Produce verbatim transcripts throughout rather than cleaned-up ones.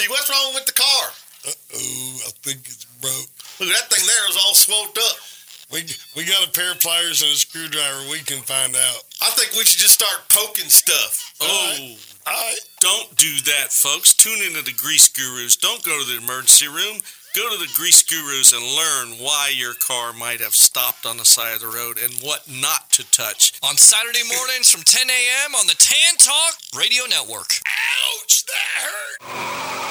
Shelby, what's wrong with the car? Uh-oh, I think it's broke. Look, that thing there is all swelled up. We we got a pair of pliers and a screwdriver. We can find out. I think we should just start poking stuff. All oh, right. All right. Don't do that, folks. Tune into the Grease Gurus. Don't go to the emergency room. Go to the Grease Gurus and learn why your car might have stopped on the side of the road and what not to touch. On Saturday mornings from ten a.m. on the Tan Talk Radio Network. Ouch, that hurt!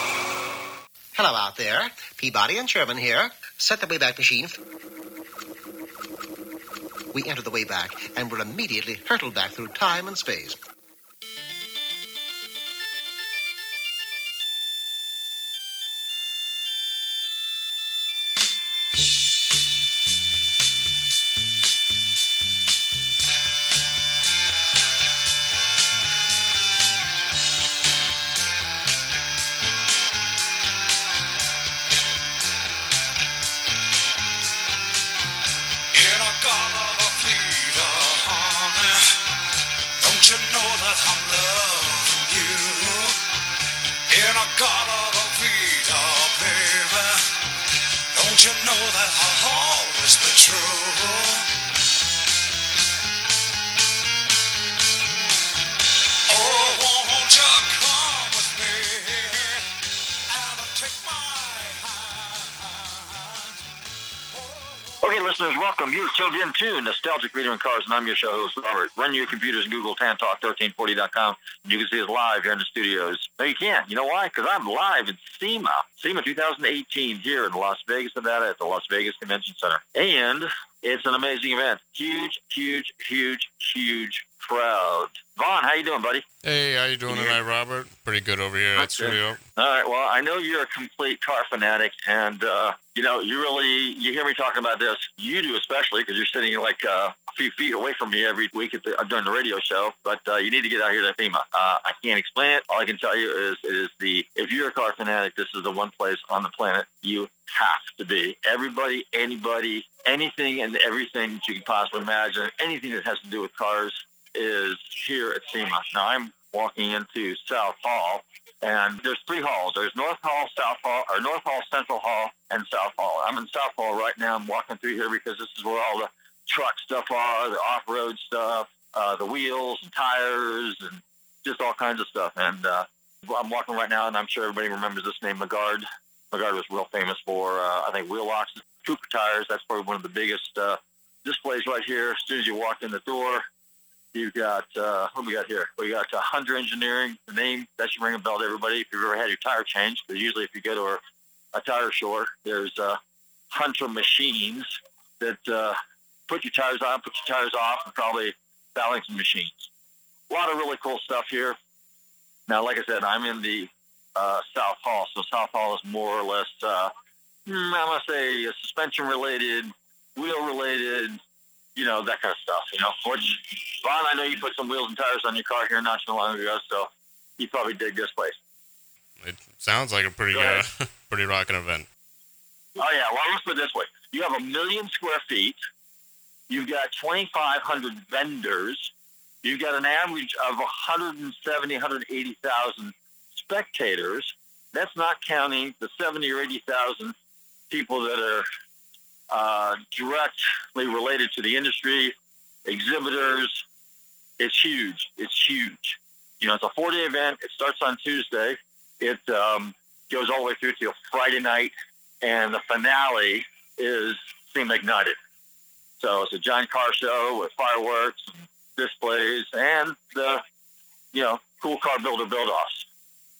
Hello out there. Peabody and Sherman here. Set the Wayback Machine. We enter the Wayback and we're immediately hurtled back through time and space. Children two, Nostalgic Reader in Cars, and I'm your show host, Robert. Run your computers and Google Tan Talk thirteen forty dot com, and you can see us live here in the studios. No, you can't. You know why? Because I'm live at SEMA. SEMA twenty eighteen here in Las Vegas, Nevada, at the Las Vegas Convention Center. And it's an amazing event. Huge, huge, huge, huge crowd. Vaughn, how you doing, buddy? Hey, how you doing yeah. tonight, Robert? Pretty good over here. That's at studio. All right, well, I know you're a complete car fanatic, and, uh, you know, you really, you hear me talking about this. You do especially, because you're sitting like uh, a few feet away from me every week at the, during the radio show, but uh, you need to get out here to FEMA. Uh, I can't explain it. All I can tell you is, is the if you're a car fanatic, this is the one place on the planet you have to be. Everybody, anybody, anything and everything that you can possibly imagine, anything that has to do with cars, is here at SEMA. Now, I'm walking into South Hall, and there's three halls. There's North Hall, South Hall, or North Hall, Central Hall, and South Hall. I'm in South Hall right now. I'm walking through here because this is where all the truck stuff are, the off-road stuff, uh, the wheels and tires, and just all kinds of stuff. And uh, I'm walking right now, and I'm sure everybody remembers this name, Magard. Magard was real famous for, uh, I think, wheel locks, Cooper tires. That's probably one of the biggest uh, displays right here. As soon as you walk in the door, you've got, uh, what do we got here? We got uh, Hunter Engineering, the name, that should ring a bell to everybody if you've ever had your tire changed, because usually if you go to a, a tire store, there's uh, Hunter machines that uh, put your tires on, put your tires off, and probably balancing machines. A lot of really cool stuff here. Now, like I said, I'm in the uh, South Hall, so South Hall is more or less, uh, I want to say, uh, suspension-related, wheel-related, you know, that kind of stuff, you know, which, Vaughn, I know you put some wheels and tires on your car here not too long ago, so you probably dig this place. It sounds like a pretty, uh, pretty rocking event. Oh, yeah. Well, let's put it this way. You have a million square feet. You've got twenty-five hundred vendors. You've got an average of one hundred seventy, one hundred eighty thousand spectators. That's not counting the seventy or eighty thousand people that are Uh, directly related to the industry, exhibitors. It's huge. It's huge. You know, it's a four-day event. It starts on Tuesday. It um, goes all the way through till Friday night, and the finale is SEMA Ignited. So it's a giant car show with fireworks, displays, and the, you know, cool car builder build-offs.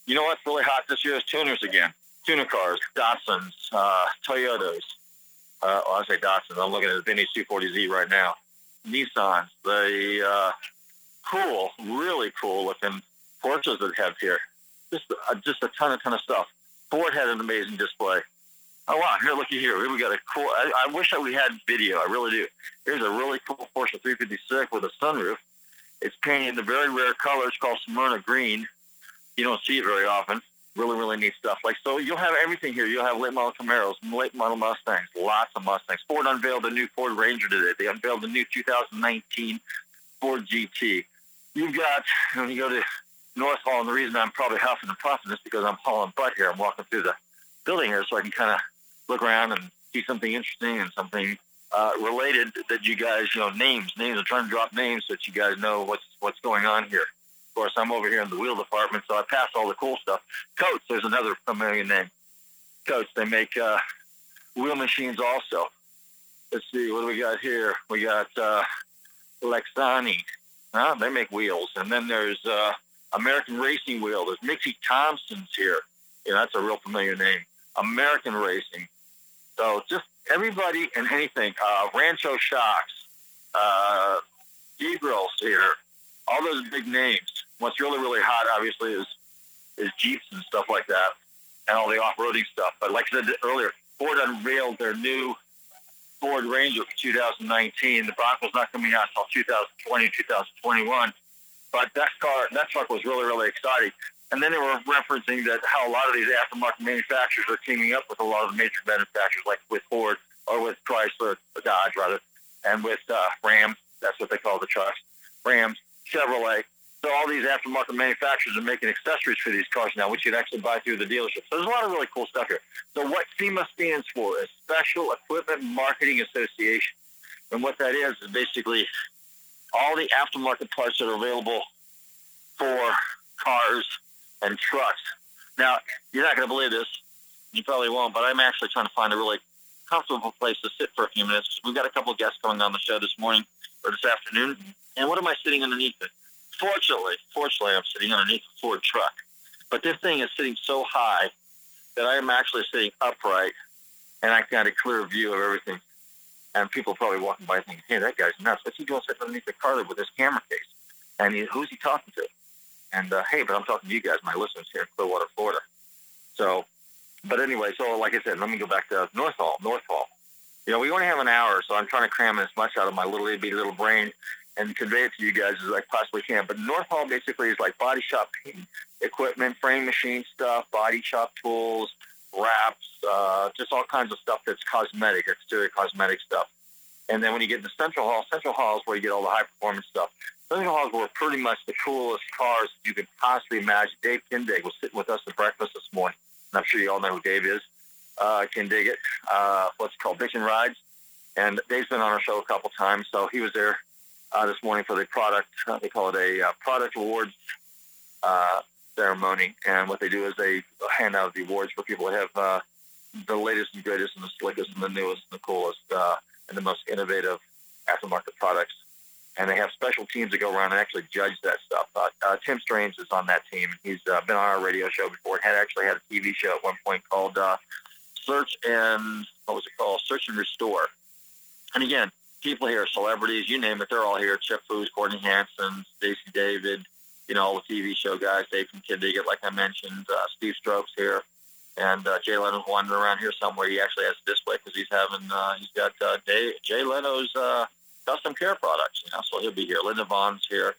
You know what's really hot this year is tuners again. Tuner cars, Datsuns, uh, Toyotas. Uh, oh, I say Datsun. I'm looking at the vintage two forty Z right now. Nissans, the uh, cool, really cool looking Porsches that they have here. Just, uh, just a ton, a ton of stuff. Ford had an amazing display. Oh, wow. Here, looky here. Here we got a cool... I, I wish that we had video. I really do. Here's a really cool Porsche three fifty-six with a sunroof. It's painted in the very rare color. It's called Smyrna Green. You don't see it very often. Really, really neat stuff. Like, so you'll have everything here. You'll have late model Camaros, late model Mustangs, lots of Mustangs. Ford unveiled a new Ford Ranger today. They unveiled the new two thousand nineteen Ford G T. You've got... When you go to North Hall, and the reason I'm probably huffing and puffing is because I'm hauling butt here. I'm walking through the building here so I can kind of look around and see something interesting and something uh, related that you guys, you know, names, names. I'm trying to drop names so that you guys know what's what's going on here. Of course, I'm over here in the wheel department, so I pass all the cool stuff. Coats, there's another familiar name. Coats, they make uh, wheel machines also. Let's see, what do we got here? We got uh, Lexani. Huh? They make wheels. And then there's uh, American Racing Wheel. There's Mixie Thompson's here. Yeah, that's a real familiar name. American Racing. So just everybody and anything. Uh, Rancho Shocks, uh, Gabriel's here, all those big names. What's really, really hot, obviously, is is Jeeps and stuff like that, and all the off-roading stuff. But like I said earlier, Ford unveiled their new Ford Ranger for two thousand nineteen. The Bronco's not coming out until two thousand twenty, two thousand twenty-one. But that car, that truck was really, really exciting. And then they were referencing that how a lot of these aftermarket manufacturers are teaming up with a lot of the major manufacturers, like with Ford or with Chrysler, or Dodge rather, and with uh, Ram. That's what they call the trucks. Rams, Chevrolet. So all these aftermarket manufacturers are making accessories for these cars now, which you can actually buy through the dealership. So there's a lot of really cool stuff here. So what SEMA stands for is Special Equipment Marketing Association. And what that is is basically all the aftermarket parts that are available for cars and trucks. Now, you're not going to believe this. You probably won't, but I'm actually trying to find a really comfortable place to sit for a few minutes. We've got a couple of guests coming on the show this morning or this afternoon. And what am I sitting underneath it? Fortunately, fortunately, I'm sitting underneath a Ford truck. But this thing is sitting so high that I am actually sitting upright, and I got a clear view of everything. And people probably walking by thinking, hey, that guy's nuts. What's he doing sitting underneath the car with his camera case? And he, who's he talking to? And, uh, hey, but I'm talking to you guys, my listeners here in Clearwater, Florida. So, but anyway, so like I said, let me go back to North Hall, North Hall. You know, we only have an hour, so I'm trying to cram as much out of my little itty-bitty little brain and convey it to you guys as I possibly can. But North Hall basically is like body shop equipment, frame machine stuff, body shop tools, wraps, uh, just all kinds of stuff that's cosmetic, exterior cosmetic stuff. And then when you get to Central Hall, Central Hall is where you get all the high-performance stuff. Central Hall is where pretty much the coolest cars you could possibly imagine. Dave Kindig was sitting with us at breakfast this morning. And I'm sure you all know who Dave is. Uh, Kindig it. Uh, what's it called? Vision Rides. And Dave's been on our show a couple times. So he was there uh, this morning for the product. Uh, they call it a uh, product awards uh, ceremony. And what they do is they hand out the awards for people that have uh, the latest and greatest and the slickest and the newest and the coolest uh and the most innovative aftermarket products. And they have special teams that go around and actually judge that stuff. Uh, uh, Tim Strange is on that team. He's uh, been on our radio show before. Had actually had a T V show at one point called uh, Search and, what was it called? Search and Restore. And again, people here, celebrities, you name it, they're all here. Chip Foose, Courtney Hansen, Stacey David, you know, all the T V show guys, Dave from Kindig, like I mentioned, uh, Steve Stroke's here. And uh, Jay Leno's wandering around here somewhere. He actually has a display because he's having uh, he's got uh, Day, Jay Leno's uh, custom care products. You know, so he'll be here. Linda Vaughn's here.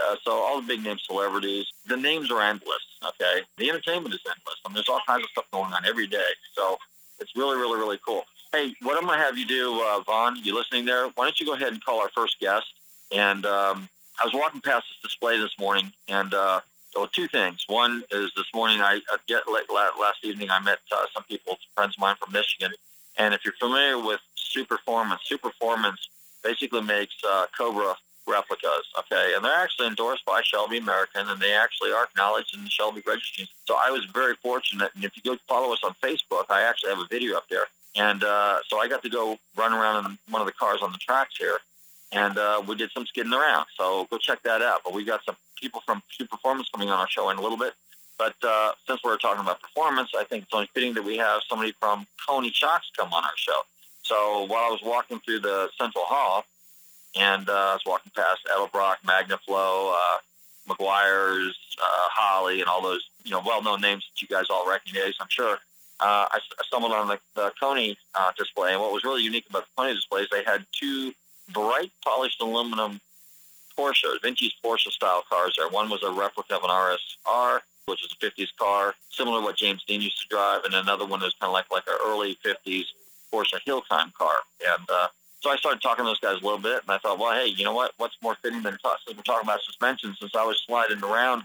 Uh, so all the big name celebrities. The names are endless. Okay, the entertainment is endless. I mean, there's all kinds of stuff going on every day. So it's really, really, really cool. Hey, what I'm gonna have you do, uh, Vaughn? You listening there? Why don't you go ahead and call our first guest? And um, I was walking past this display this morning, and. Uh, So two things. One is this morning, I, I get late, last evening, I met uh, some people, friends of mine from Michigan. And if you're familiar with Superformance, Superformance basically makes uh, Cobra replicas, okay? And they're actually endorsed by Shelby American, and they actually are acknowledged in the Shelby registry. So I was very fortunate. And if you go follow us on Facebook, I actually have a video up there. And uh, so I got to go run around in one of the cars on the tracks here. And uh, we did some skidding around, so go check that out. But we've got some people from Superformance coming on our show in a little bit. But uh, since we're talking about performance, I think it's only fitting that we have somebody from Koni Shocks come on our show. So while I was walking through the Central Hall, and uh, I was walking past Edelbrock, MagnaFlow, uh, McGuire's, uh, Holley, and all those, you know, well-known names that you guys all recognize, I'm sure. Uh, I, I stumbled on the, the Koni uh, display, and what was really unique about the Koni display is they had two bright polished aluminum Porsche, vintage Porsche-style cars there. One was a replica of an R S R, which is a fifties car, similar to what James Dean used to drive, and another one that was kind of like, like an early fifties Porsche Hilltime car. And uh, so I started talking to those guys a little bit, and I thought, well, hey, you know what? What's more fitting than us? We're talking about suspension since I was sliding around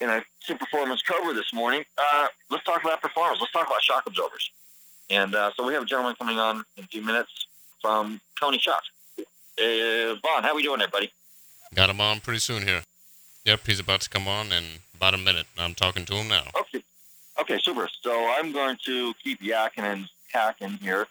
in a Superformance Cobra this morning. Uh, let's talk about performance. Let's talk about shock absorbers. And uh, so we have a gentleman coming on in a few minutes from Koni Shock. Uh, Vaughn, how we doing there, buddy? Got him on pretty soon here. Yep, he's about to come on in about a minute. I'm talking to him now. Okay, okay, super. So I'm going to keep yakking and tacking here.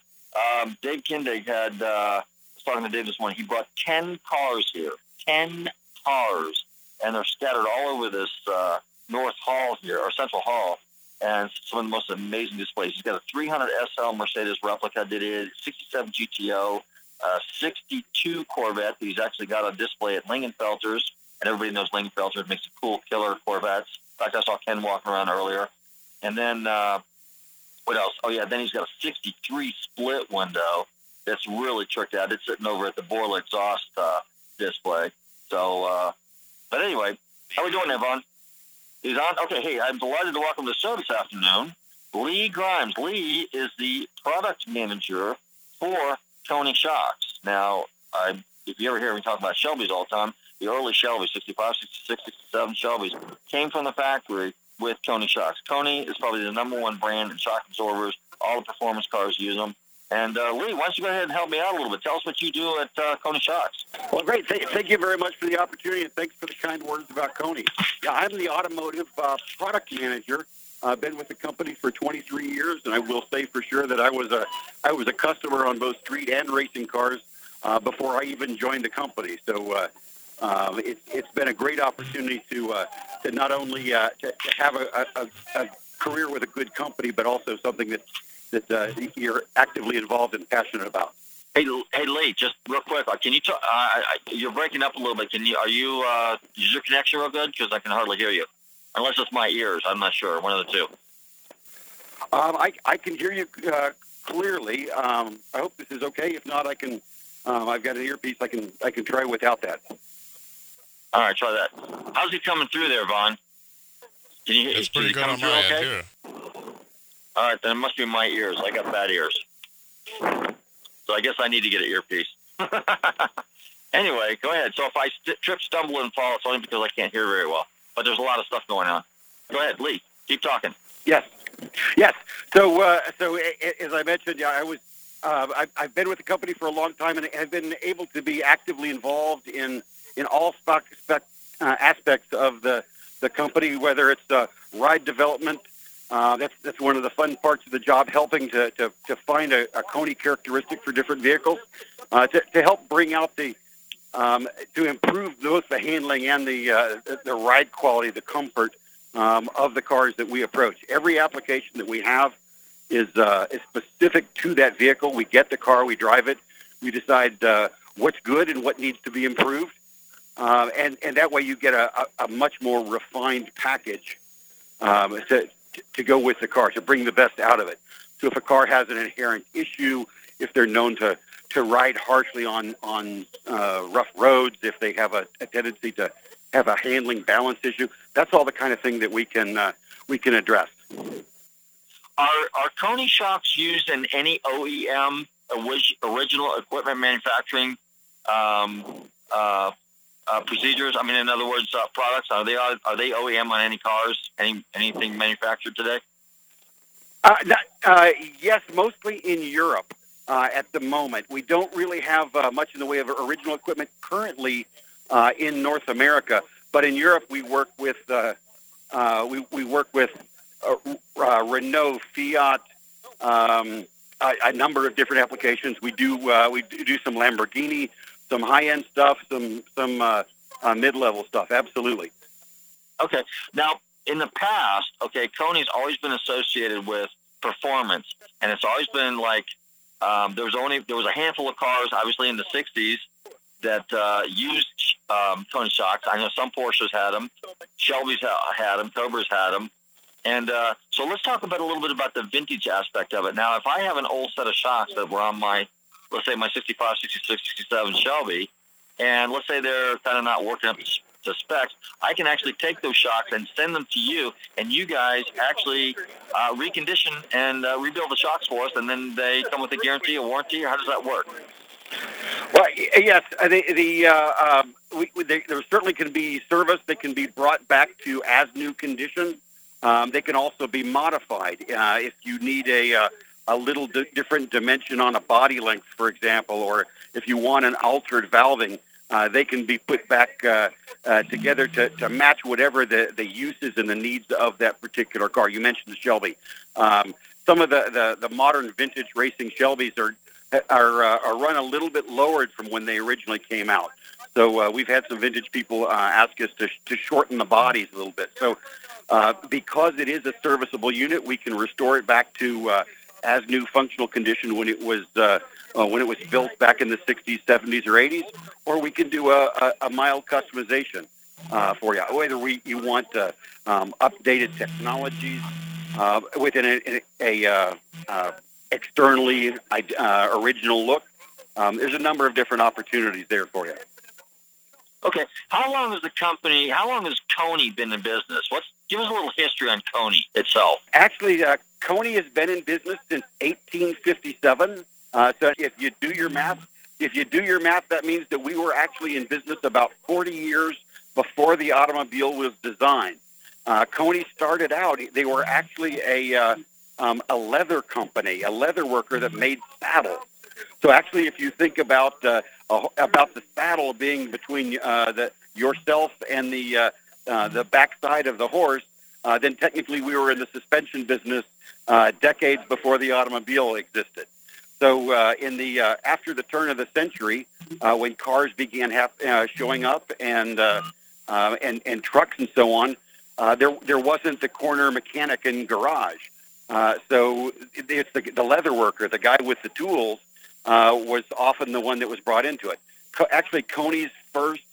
Um, Dave Kindig had, uh, starting the day this morning, he brought ten cars here. ten cars. And they're scattered all over this uh, North Hall here, or Central Hall, and some of the most amazing displays. He's got a three hundred S L Mercedes replica that is, sixty-seven G T O, uh, sixty-two Corvette that he's actually got on display at Lingenfelter's. And everybody knows Lingenfelter makes a cool, killer Corvettes. In fact, I saw Ken walking around earlier. And then, uh, what else? Oh, yeah, then he's got a sixty-three split window that's really tricked out. It's sitting over at the Borla exhaust uh, display. So, uh, but anyway, how we doing there, Vaughn? He's on? Okay, hey, I'm delighted to welcome to the show this afternoon Lee Grimes. Lee is the product manager for Koni Shocks. Now, I, if you ever hear me talk about Shelby's all the time, the early Shelby, sixty-five, sixty-six, sixty-seven Shelby's, came from the factory with Koni Shocks. Koni is probably the number one brand in shock absorbers. All the performance cars use them. And, uh, Lee, why don't you go ahead and help me out a little bit? Tell us what you do at uh, Koni Shocks. Well, great. Thank, thank you very much for the opportunity, and thanks for the kind words about Koni. Yeah, I'm the automotive uh, product manager. I've been with the company for twenty-three years, and I will say for sure that I was a I was a customer on both street and racing cars uh, before I even joined the company. So, uh Um, it, it's been a great opportunity to uh, to not only uh, to, to have a, a, a career with a good company, but also something that that uh, you're actively involved and passionate about. Hey, hey, Lee, just real quick, can you talk? Uh, you're breaking up a little bit. Can you? Are you? Uh, is your connection real good? Because I can hardly hear you, unless it's my ears. I'm not sure. One of the two. Um, I I can hear you uh, clearly. Um, I hope this is okay. If not, I can. Um, I've got an earpiece. I can I can try without that. All right, try that. How's it coming through there, Vaughn? Can you, it's pretty good on my end, okay? Here. All right, then it must be my ears. I got bad ears. So I guess I need to get an earpiece. Anyway, go ahead. So if I st- trip, stumble, and fall, it's only because I can't hear very well. But there's a lot of stuff going on. Go ahead, Lee. Keep talking. Yes. Yes. So, uh, so as I mentioned, yeah, I was... Uh, I've, I've been with the company for a long time and have been able to be actively involved in, in all stock spec, uh, aspects of the, the company, whether it's uh, ride development. Uh, that's that's one of the fun parts of the job, helping to, to, to find a, a Koni characteristic for different vehicles, uh, to, to help bring out the, um, to improve both the handling and the uh, the ride quality, the comfort um, of the cars that we approach. Every application that we have is uh, is specific to that vehicle. We get the car, we drive it, we decide uh, what's good and what needs to be improved, uh, and and that way you get a, a, a much more refined package um, to to go with the car to bring the best out of it. So if a car has an inherent issue, if they're known to, to ride harshly on on uh, rough roads, if they have a, a tendency to have a handling balance issue, that's all the kind of thing that we can uh, we can address. Are are Koni Shocks used in any O E M, original equipment manufacturing um, uh, uh, procedures? I mean, in other words, uh, products. Are they are, are they O E M on any cars? Any anything manufactured today? Uh, not, uh, yes, mostly in Europe uh, at the moment. We don't really have uh, much in the way of original equipment currently uh, in North America, but in Europe we work with uh, uh, we we work with. Uh, uh, Renault, Fiat, um, a, a number of different applications. We do uh, we do some Lamborghini, some high-end stuff, some some uh, uh, mid-level stuff. Absolutely. Okay. Now, in the past, okay, Koni's always been associated with performance, and it's always been like um, there was only there was a handful of cars, obviously in the sixties, that uh, used um, cone shocks. I know some Porsches had them, Shelby's ha- had them, Cobra's had them. And uh, so let's talk about a little bit about the vintage aspect of it. Now, if I have an old set of shocks that were on my, let's say my sixty-five, sixty-six, sixty-seven Shelby, and let's say they're kind of not working up to specs, I can actually take those shocks and send them to you, and you guys actually uh, recondition and uh, rebuild the shocks for us, and then they come with a guarantee, a warranty, or how does that work? Well, yes, the, the, uh, um, we, the, there certainly can be service that can be brought back to as-new condition. Um, they can also be modified. Uh, if you need a uh, a little di- different dimension on a body length, for example, or if you want an altered valving, uh, they can be put back uh, uh, together to, to match whatever the, the uses and the needs of that particular car. You mentioned the Shelby. Um, some of the, the, the modern vintage racing Shelbys are are, uh, are run a little bit lowered from when they originally came out. So uh, we've had some vintage people uh, ask us to, to shorten the bodies a little bit. So uh, because it is a serviceable unit, we can restore it back to uh, as new functional condition when it was uh, uh, when it was built back in the sixties, seventies, or eighties, or we can do a, a, a mild customization uh, for you. Whether we you want uh, um, updated technologies uh, within a, a, a uh, uh, externally uh, original look, um, there's a number of different opportunities there for you. Okay, how long has the company? How long has Koni been in business? What's give us a little history on Koni itself. Actually, uh, Koni has been in business since eighteen fifty-seven. Uh, so if you do your math, if you do your math, that means that we were actually in business about forty years before the automobile was designed. Uh, Koni started out; they were actually a uh, um, a leather company, a leather worker that made saddles. So actually, if you think about uh, about the saddle being between uh, the, yourself and the uh, uh, the backside of the horse, uh, then technically we were in the suspension business uh, decades before the automobile existed. So uh, in the uh, after the turn of the century, uh, when cars began hap- uh, showing up and uh, uh, and and trucks and so on, uh, there there wasn't the corner mechanic and garage. Uh, so it's the, the leather worker, the guy with the tools. Uh, was often the one that was brought into it. Co- actually, Koni's first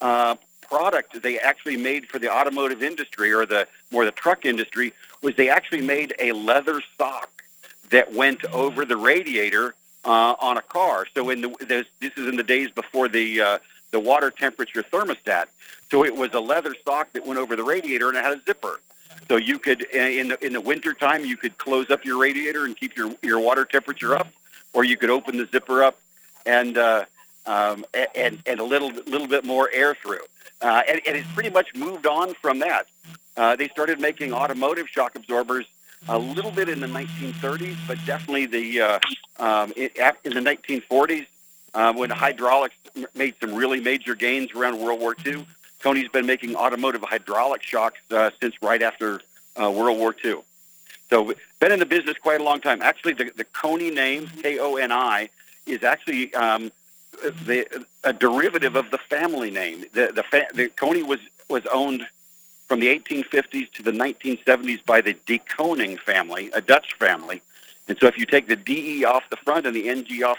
uh, product they actually made for the automotive industry, or the more the truck industry, was they actually made a leather sock that went over the radiator uh, on a car. So in the, this, this is in the days before the uh, the water temperature thermostat. So it was a leather sock that went over the radiator, and it had a zipper. So you could in the in the winter time you could close up your radiator and keep your, your water temperature up. Or you could open the zipper up, and uh, um, and and a little little bit more air through, uh, and, and it's pretty much moved on from that. Uh, they started making automotive shock absorbers a little bit in the nineteen thirties, but definitely the uh, um, in, in the nineteen forties uh, when hydraulics made some really major gains around World War Two. Koni's been making automotive hydraulic shocks uh, since right after uh, World War Two. So been in the business quite a long time. Actually, the, the Koni name, K O N I, is actually um, the, a derivative of the family name. The, the, fa- the Koni was, was owned from the eighteen fifties to the nineteen seventies by the De Koning family, a Dutch family. And so if you take the D E off the front and the N G off,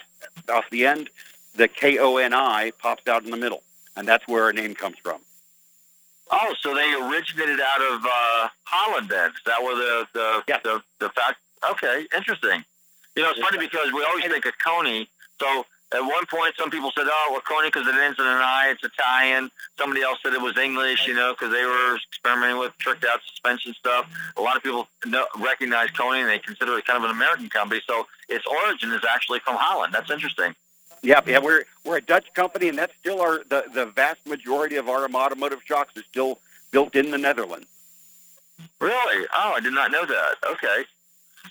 off the end, the K O N I pops out in the middle. And that's where our name comes from. Oh, so they originated out of uh, Holland then. Is that where the the, yeah. the the fact? Okay, interesting. You know, it's funny because we always think of Koni. So at one point, some people said, oh, well, Koni because it ends in an I, it's Italian. Somebody else said it was English, you know, because they were experimenting with tricked out suspension stuff. A lot of people know, recognize Koni and they consider it kind of an American company. So its origin is actually from Holland. That's interesting. Yeah, yeah, we're we're a Dutch company, and that's still our the, the vast majority of our automotive shocks are still built in the Netherlands. Really? Oh, I did not know that. Okay.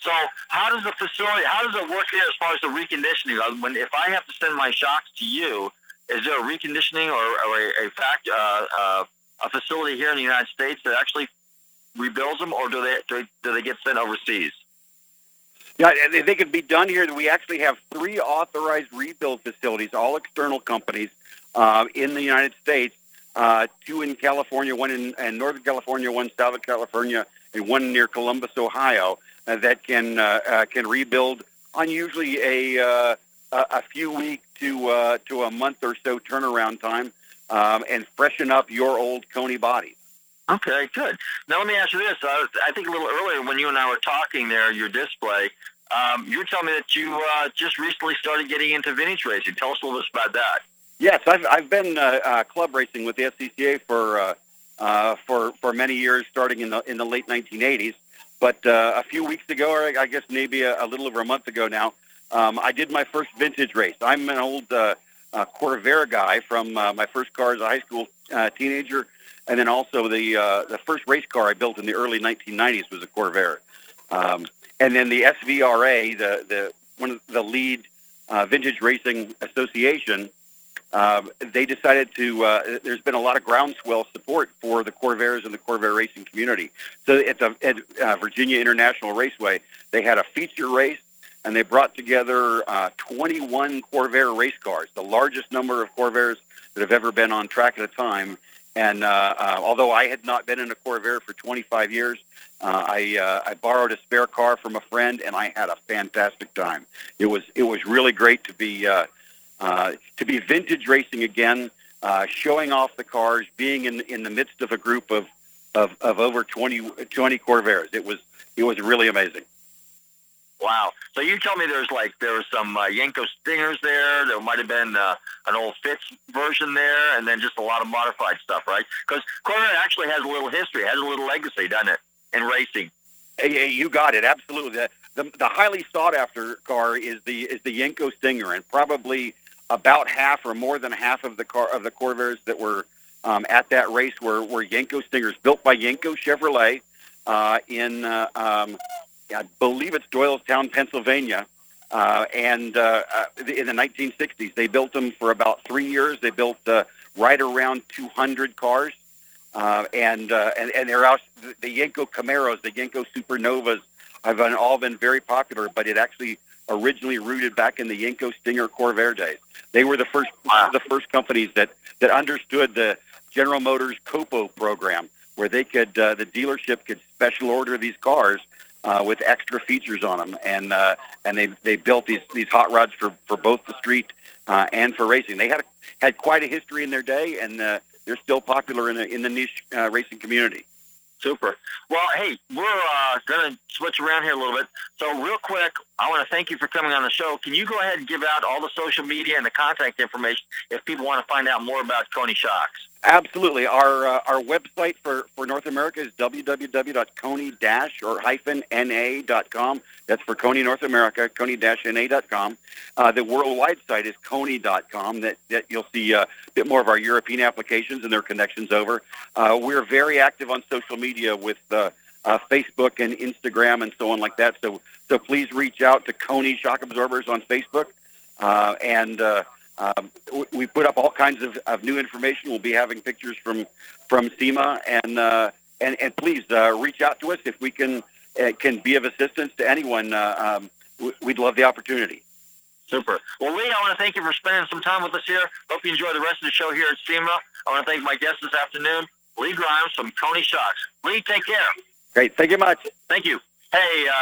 So how does the facility, how does it work here as far as the reconditioning? When if I have to send my shocks to you, is there a reconditioning or, or a, a fact uh, uh, a facility here in the United States that actually rebuilds them, or do they do, do they get sent overseas? Yeah, they could be done here. We actually have three authorized rebuild facilities, all external companies, uh, in the United States, uh, two in California, one in, in Northern California, one in Southern California, and one near Columbus, Ohio, uh, that can uh, uh, can rebuild on usually a, uh, a, a few week to uh, to a month or so turnaround time, um, and freshen up your old Koni body. Okay, good. Now let me ask you this. I, was, I think a little earlier when you and I were talking there, your display, um, you were telling me that you uh, just recently started getting into vintage racing. Tell us a little bit about that. Yes, I've, I've been uh, uh, club racing with the S C C A for uh, uh, for for many years, starting in the in the late nineteen eighties. But uh, a few weeks ago, or I guess maybe a, a little over a month ago now, um, I did my first vintage race. I'm an old uh, uh, Corvair guy from uh, my first car as a high school uh, teenager. And then also the uh, the first race car I built in the early nineteen nineties was a Corvair, um, and then the S V R A, the the one of the lead uh, vintage racing association, uh, they decided to. Uh, there's been a lot of groundswell support for the Corvairs and the Corvair racing community. So at the at, uh, Virginia International Raceway, they had a feature race, and they brought together uh, twenty-one Corvair race cars, the largest number of Corvairs that have ever been on track at a time. And uh, uh, although I had not been in a Corvair for twenty-five years, uh, I, uh, I borrowed a spare car from a friend, and I had a fantastic time. It was it was really great to be uh, uh, to be vintage racing again, uh, showing off the cars, being in in the midst of a group of of, of over twenty Corvairs. It was it was really amazing. Wow. So you tell me there's like, there were some uh, Yenko Stingers there. There might have been uh, an old Fitz version there, and then just a lot of modified stuff, right? Because Corvette actually has a little history, has a little legacy, doesn't it, in racing? Hey, you got it. Absolutely. The, the, the highly sought-after car is the is the Yenko Stinger, and probably about half or more than half of the car of the Corvairs that were um, at that race were, were Yenko Stingers, built by Yenko Chevrolet uh, in... Uh, um, I believe it's Doylestown, Pennsylvania, uh, and uh, uh, in the nineteen sixties. They built them for about three years. They built uh, right around two hundred cars, uh, and, uh, and and they're out, the Yenko Camaros, the Yenko Supernovas, have been, all been very popular, but it actually originally rooted back in the Yenko Stinger Corvair days. They were the first wow. the first companies that, that understood the General Motors Copo program, where they could uh, the dealership could special order these cars Uh, with extra features on them, and uh, and they they built these, these hot rods for, for both the street uh, and for racing. They had a, had quite a history in their day, and uh, they're still popular in the in the niche uh, racing community. Super. Well, hey, we're uh, going to switch around here a little bit. So real quick, I want to thank you for coming on the show. Can you go ahead and give out all the social media and the contact information if people want to find out more about Koni Shocks? Absolutely. Our uh, our website for, for North America is w w w dot koni dash or hyphen n a dot com. That's for Koni North America, koni dash n a dot com. Uh, the worldwide site is koni dot com. That, that you'll see uh, a bit more of our European applications and their connections over. Uh, we're very active on social media with uh, uh, Facebook and Instagram and so on like that. So so please reach out to Koni Shock Absorbers on Facebook uh, and. Uh, Um, we put up all kinds of, of new information. We'll be having pictures from, from SEMA, and uh, and and please uh, reach out to us if we can uh, can be of assistance to anyone. Uh, um, we'd love the opportunity. Super. Well, Lee, I want to thank you for spending some time with us here. Hope you enjoy the rest of the show here at SEMA. I want to thank my guest this afternoon, Lee Grimes from Koni Shocks. Lee, take care. Great. Thank you much. Thank you. Hey, uh,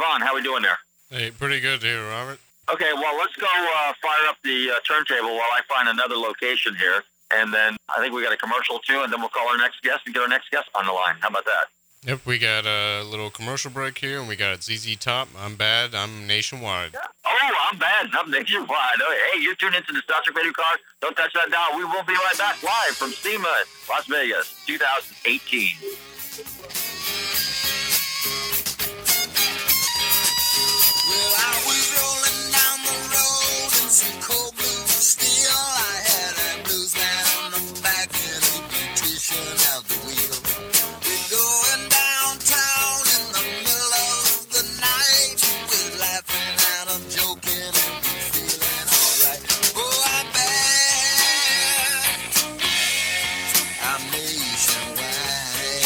Vaughn, how we doing there? Hey, pretty good here, Robert. Okay, well, let's go uh, fire up the uh, turntable while I find another location here. And then I think we got a commercial, too, and then we'll call our next guest and get our next guest on the line. How about that? Yep, we got a little commercial break here, and we got Z Z Top. I'm bad. I'm nationwide. Oh, I'm bad. I'm nationwide. Hey, you're tuned into the Star Trek Radio Card. Don't touch that dial. We will be right back live from SEMA, Las Vegas, two thousand eighteen. Well, I was rolling down the road in some cold blue steel. I had a bluesman on the back and a beautician at the wheel. We're going downtown in the middle of the night. We're laughing and I'm joking and we're feeling alright. Oh, I'm bad. I'm nationwide.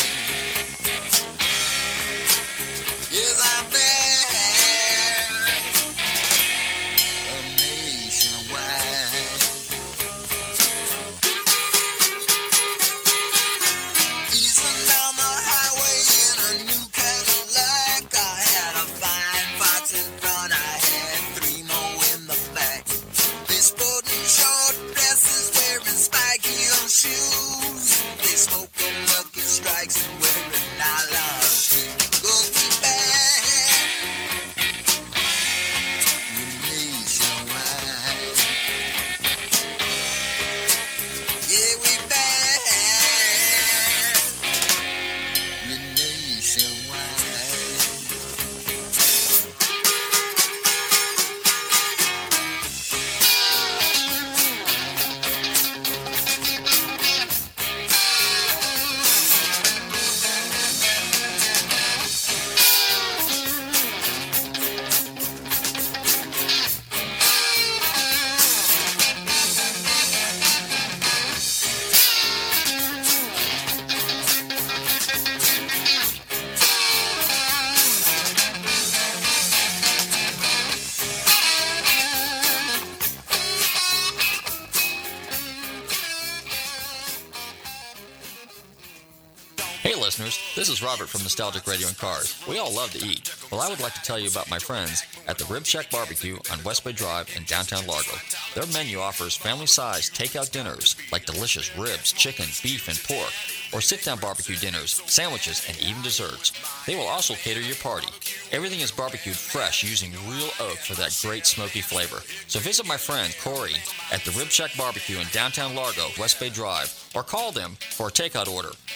listeners. This is Robert from Nostalgic Radio and Cars. We all love to eat. Well, I would like to tell you about my friends at the Rib Shack Barbecue on West Bay Drive in downtown Largo. Their menu offers family-sized takeout dinners like delicious ribs, chicken, beef, and pork, or sit-down barbecue dinners, sandwiches, and even desserts. They will also cater your party. Everything is barbecued fresh using real oak for that great smoky flavor. So visit my friend Corey at the Rib Shack Barbecue in downtown Largo, West Bay Drive, or call them for a takeout order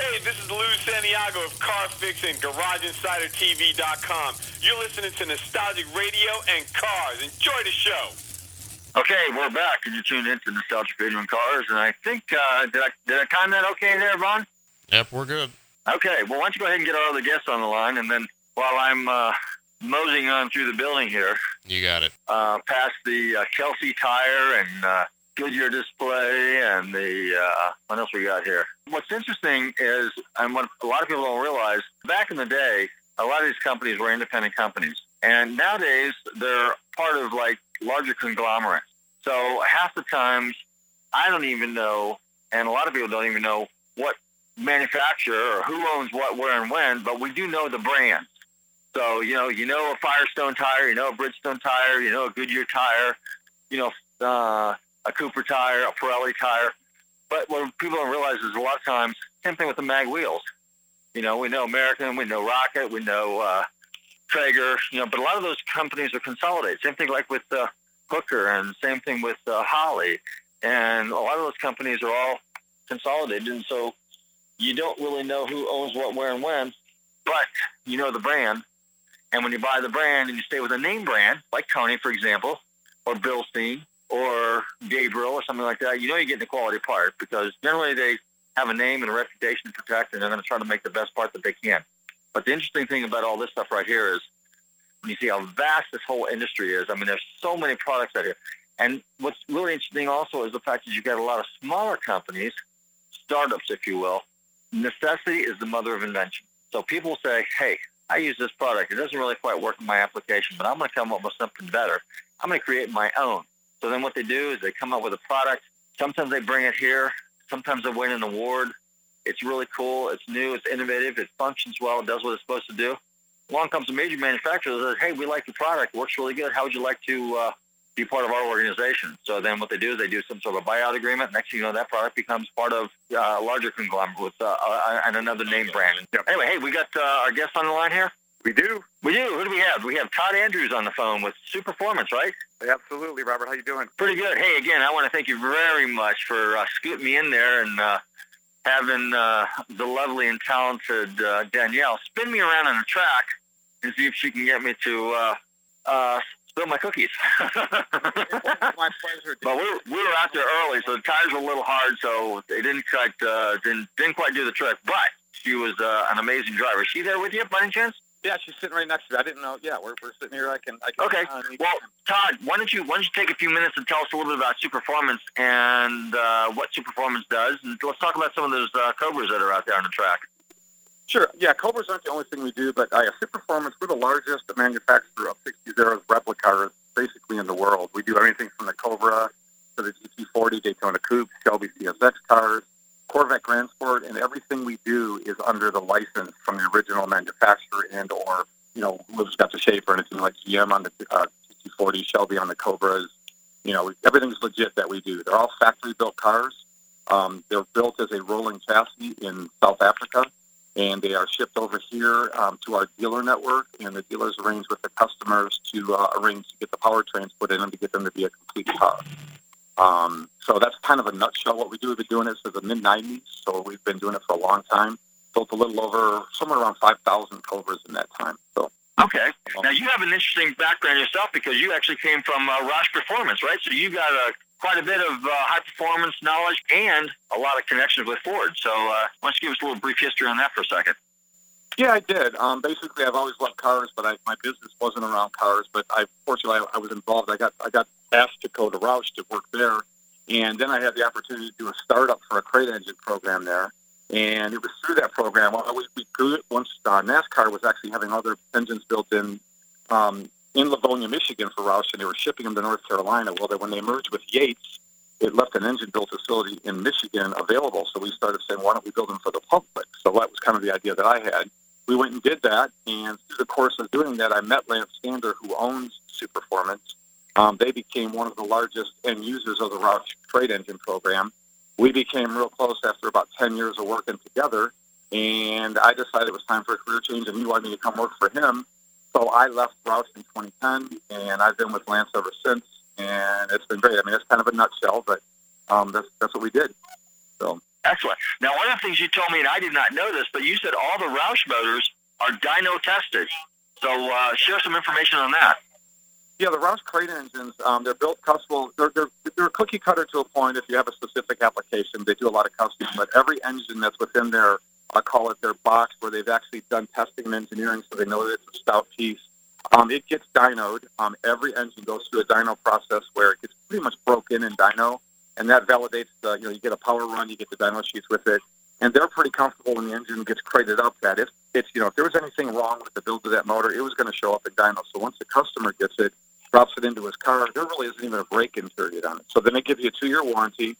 Hey, this is Lou Santiago of Car Fix and Garage Insider T V dot com. You're listening to Nostalgic Radio and Cars. Enjoy the show. Okay, we're back. You tuned in to Nostalgic Radio and Cars, and I think, uh, did I did I time that okay there, Vaughn? Yep, we're good. Okay, well, why don't you go ahead and get our other guests on the line, and then while I'm uh, moseying on through the building here. You got it. Uh, past the uh, Kelsey Tire and... Uh, Goodyear display and the uh, what else we got here. What's interesting is, and what a lot of people don't realize, back in the day, a lot of these companies were independent companies, and nowadays they're part of like larger conglomerates. So half the times, I don't even know, and a lot of people don't even know what manufacturer or who owns what, where, and when. But we do know the brands. So you know, you know a Firestone tire, you know a Bridgestone tire, you know a Goodyear tire, you know. Uh, a Cooper tire, a Pirelli tire. But what people don't realize is a lot of times, same thing with the mag wheels. You know, we know American, we know Rocket, we know uh, Traeger, you know, but a lot of those companies are consolidated. Same thing like with uh, Hooker, and same thing with uh, Holley. And a lot of those companies are all consolidated. And so you don't really know who owns what, where, and when, but you know the brand. And when you buy the brand and you stay with a name brand, like Koni, for example, or Bilstein, or Gabriel or something like that, you know you're getting the quality part, because generally they have a name and a reputation to protect, and they're going to try to make the best part that they can. But the interesting thing about all this stuff right here is when you see how vast this whole industry is. I mean, there's so many products out here. And what's really interesting also is the fact that you've got a lot of smaller companies, startups, if you will. Necessity is the mother of invention. So people say, hey, I use this product. It doesn't really quite work in my application, but I'm going to come up with something better. I'm going to create my own. So then what they do is they come up with a product. Sometimes they bring it here. Sometimes they win an award. It's really cool. It's new. It's innovative. It functions well. It does what it's supposed to do. Along comes a major manufacturer that says, hey, we like the product. It works really good. How would you like to uh, be part of our organization? So then what they do is they do some sort of buyout agreement. Next thing you know, that product becomes part of uh, a larger conglomerate with uh, uh, and another name brand. Yep. Anyway, hey, we got uh, our guest on the line here. We do. We do. Who do we have? We have Todd Andrews on the phone with Superformance, right? Absolutely, Robert. How you doing? Pretty good. Hey, again, I want to thank you very much for uh, scooting me in there and uh, having uh, the lovely and talented uh, Danielle spin me around on the track and see if she can get me to uh, uh, spill my cookies. My pleasure. But we were, we were out there early, so the tires were a little hard, so they didn't quite uh, didn't didn't quite do the trick. But she was uh, an amazing driver. Is she there with you by any chance? Yeah, she's sitting right next to me. I didn't know. Yeah, we're we're sitting here. I can. I can okay. Uh, well, Todd, why don't you why don't you take a few minutes and tell us a little bit about Superformance and uh, what Superformance does, and let's talk about some of those uh, Cobras that are out there on the track. Sure. Yeah, Cobras aren't the only thing we do, but uh, Superformance, we're the largest manufacturer of sixty zeros replica cars basically in the world. We do everything from the Cobra to the G T forty, Daytona Coupe, Shelby C S X cars, Corvette Grand Sport, and everything we do is under the license from the original manufacturer and or, you know, whoever's got the shape or anything, like G M on the uh, G T forty, Shelby on the Cobras. You know, everything's legit that we do. They're all factory-built cars. Um, they're built as a rolling chassis in South Africa. and they are shipped over here um, to our dealer network, and the dealers arrange with the customers to uh, arrange to get the powertrains put in and to get them to be a complete car. Um, so that's kind of a nutshell what we do. We've been doing it since the mid nineties, so we've been doing it for a long time. Built a little over, somewhere around five thousand Cobras in that time. So okay. Um, now, you have an interesting background yourself because you actually came from uh, Roush Performance, right? So you've got a, quite a bit of uh, high-performance knowledge and a lot of connections with Ford. So uh, why don't you give us a little brief history on that for a second? Yeah, I did. Um, basically, I've always loved cars, but I, my business wasn't around cars. But I, fortunately, I, I was involved. I got I got asked to go to Roush to work there, and then I had the opportunity to do a startup for a crate engine program there. And it was through that program. I was, we grew it once uh, NASCAR was actually having other engines built in um, in Livonia, Michigan for Roush, and they were shipping them to North Carolina. Well, then when they merged with Yates, it left an engine build facility in Michigan available. So we started saying, why don't we build them for the public? So that was kind of the idea that I had. We went and did that, and through the course of doing that, I met Lance Stander, who owns Superformance. Um, they became one of the largest end users of the Roush Freight Engine program. We became real close after about ten years of working together, and I decided it was time for a career change, and he wanted me to come work for him. So I left Roush in twenty ten, and I've been with Lance ever since, and it's been great. I mean, it's kind of a nutshell, but um, that's that's what we did. So. Excellent. Now, one of the things you told me, and I did not know this, but you said all the Roush motors are dyno-tested. So uh, share some information on that. Yeah, the Roush crate engines, um, they're built custom. They're, they're, they're a cookie cutter to a point if you have a specific application. They do a lot of custom, but every engine that's within their, I call it their box, where they've actually done testing and engineering so they know that it's a stout piece. Um, it gets dynoed. Um, every engine goes through a dyno process where it gets pretty much broken in dyno. And that validates the, you know, you get a power run, you get the dyno sheets with it. And they're pretty comfortable when the engine gets crated up that if it's, you know, if there was anything wrong with the build of that motor, it was going to show up in dyno. So once the customer gets it, drops it into his car, there really isn't even a break-in period on it. So then it gives you a two-year warranty.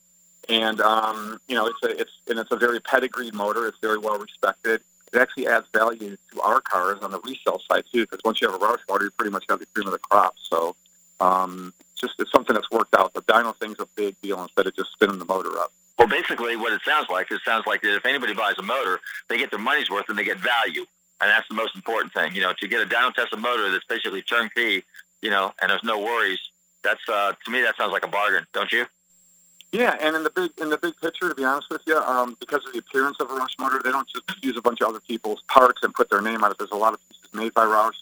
And, um, you know, it's a, it's, and it's a very pedigreed motor. It's very well respected. It actually adds value to our cars on the resale side, too, because once you have a Roush motor, you pretty much have the cream of the crop. So, um, just it's something that's worked out. The dyno thing's a big deal instead of just spinning the motor up. Well, basically what it sounds like, it sounds like that if anybody buys a motor, they get their money's worth and they get value. And that's the most important thing, you know, to get a dyno-tested motor that's basically turnkey, you know, and there's no worries. That's, uh, to me, that sounds like a bargain, don't you? Yeah, and in the big in the big picture, to be honest with you, um, because of the appearance of a Roush motor, they don't just use a bunch of other people's parts and put their name on it. There's a lot of pieces made by Roush.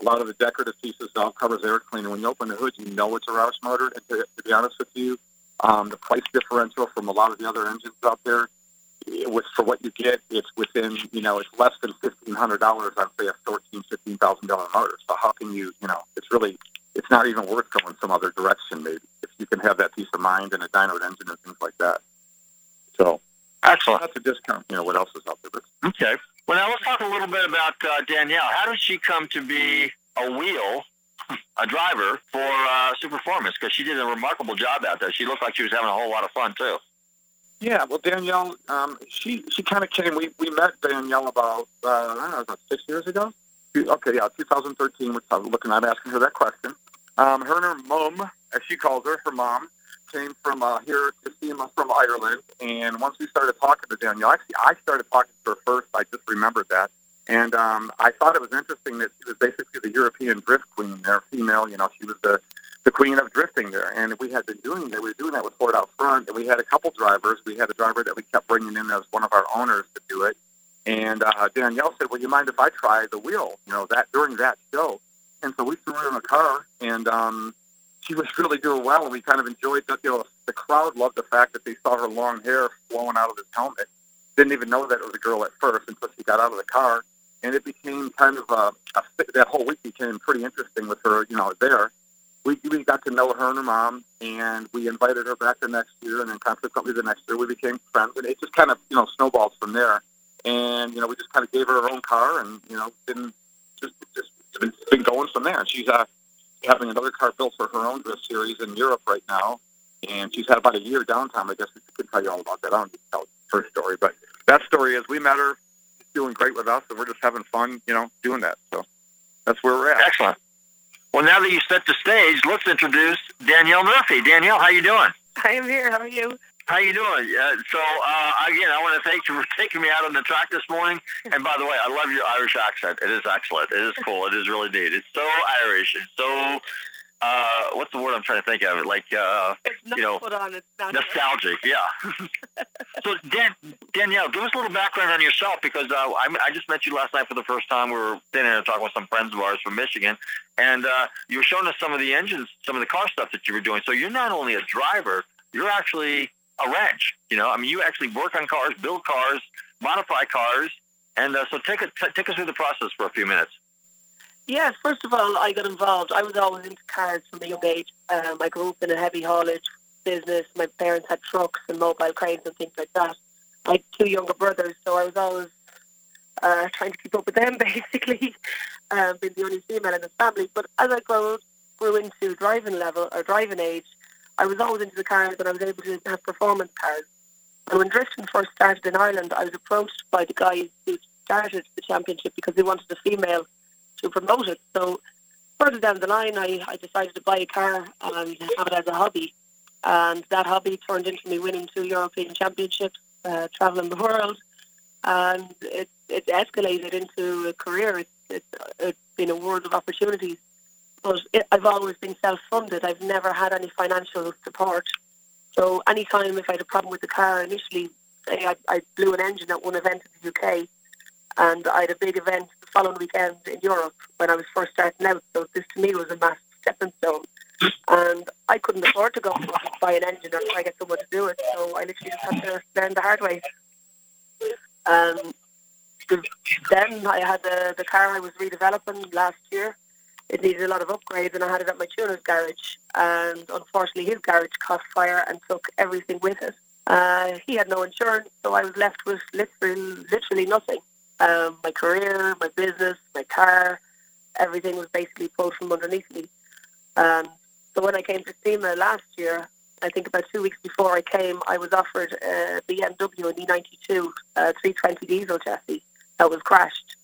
A lot of the decorative pieces, valve covers, air cleaner. When you open the hood, you know it's a Roush motor. And to, to be honest with you, um, the price differential from a lot of the other engines out there, it was, for what you get, it's within, you know, it's less than fifteen hundred dollars on, say, a fourteen thousand dollars, fifteen thousand dollars motor. So how can you, you know, it's really, it's not even worth going some other direction, maybe, if you can have that peace of mind and a dynoed engine and things like that. So, excellent. That's a discount, you know, what else is out there. But. Okay. Well, now let's talk a little bit about uh, Danielle. How did she come to be a wheel, a driver for uh, Superformance? Because she did a remarkable job out there. She looked like she was having a whole lot of fun, too. Yeah, well, Danielle, um, she, she kind of came. We, we met Danielle about, uh, I don't know, about six years ago? Okay, yeah, two thousand thirteen, which I'm looking at asking her that question. Um, her and her mom, as she calls her, her mom, came from uh, here to SEMA from Ireland, and once we started talking to Danielle, actually I started talking to her first, I just remembered that, and um, I thought it was interesting that she was basically the European drift queen there, female, you know, she was the, the queen of drifting there, and we had been doing that, we were doing that with Ford out front, and we had a couple drivers, we had a driver that we kept bringing in as one of our owners to do it, and uh, Danielle said, well, you mind if I try the wheel, you know, that during that show, and so we threw her in a car, and um, she was really doing well, and we kind of enjoyed that. You know, the crowd loved the fact that they saw her long hair flowing out of this helmet. Didn't even know that it was a girl at first until she got out of the car, and it became kind of a, a that whole week became pretty interesting with her, you know, there. We, we got to know her and her mom, and we invited her back the next year, and then consequently the next year we became friends, and it just kind of, you know, snowballed from there. And, you know, we just kind of gave her her own car and, you know, didn't just, just been, been going from there. She's uh, having another car built for her own drift series in Europe right now, and she's had about a year downtime. I guess we could tell you all about that. I don't need to tell her story, but that story is we met her, she's doing great with us, and we're just having fun, you know, doing that. So that's where we're at. Excellent. Well, now that you set the stage, let's introduce Danielle Murphy. Danielle, how you doing? I am here. How are you? How you doing? Uh, so, uh, again, I want to thank you for taking me out on the track this morning. And, by the way, I love your Irish accent. It is excellent. It is cool. It is really neat. It's so Irish. It's so... Uh, what's the word I'm trying to think of? Like, uh, you know, put on, nostalgic. Yeah. So, Dan, Danielle, give us a little background on yourself, because uh, I, I just met you last night for the first time. We were dinner and talking with some friends of ours from Michigan, and uh, you were showing us some of the engines, some of the car stuff that you were doing. So you're not only a driver, you're actually a wrench. You know, I mean, you actually work on cars, build cars, modify cars, and uh, so take a, t- take us through the process for a few minutes. Yes, first of all, I got involved. I was always into cars from a young age. Um, I grew up in a heavy haulage business. My parents had trucks and mobile cranes and things like that. I had two younger brothers, so I was always uh, trying to keep up with them, basically, um, being the only female in the family. But as I grew, grew into driving level or driving age, I was always into the cars, and I was able to have performance cars. And when drifting first started in Ireland, I was approached by the guys who started the championship because they wanted a female to promote it. So further down the line, I, I decided to buy a car and have it as a hobby. And that hobby turned into me winning two European championships, uh, traveling the world. And it, it escalated into a career. It, it, it's been a world of opportunities. But it, I've always been self-funded. I've never had any financial support. So any time if I had a problem with the car, initially, say I, I blew an engine at one event in the U K, and I had a big event the following weekend in Europe when I was first starting out. So this to me was a massive stepping stone. And I couldn't afford to go and buy an engine or try to get someone to do it. So I literally just had to learn the hard way. Um, then I had the, the car I was redeveloping last year. It needed a lot of upgrades, and I had it at my tuner's garage. And unfortunately, his garage caught fire and took everything with it. Uh, he had no insurance, so I was left with literally, literally nothing. Um, my career, my business, my car, everything was basically pulled from underneath me. Um, so when I came to SEMA last year, I think about two weeks before I came, I was offered a B M W, an E ninety-two uh, three twenty diesel chassis that was crashed.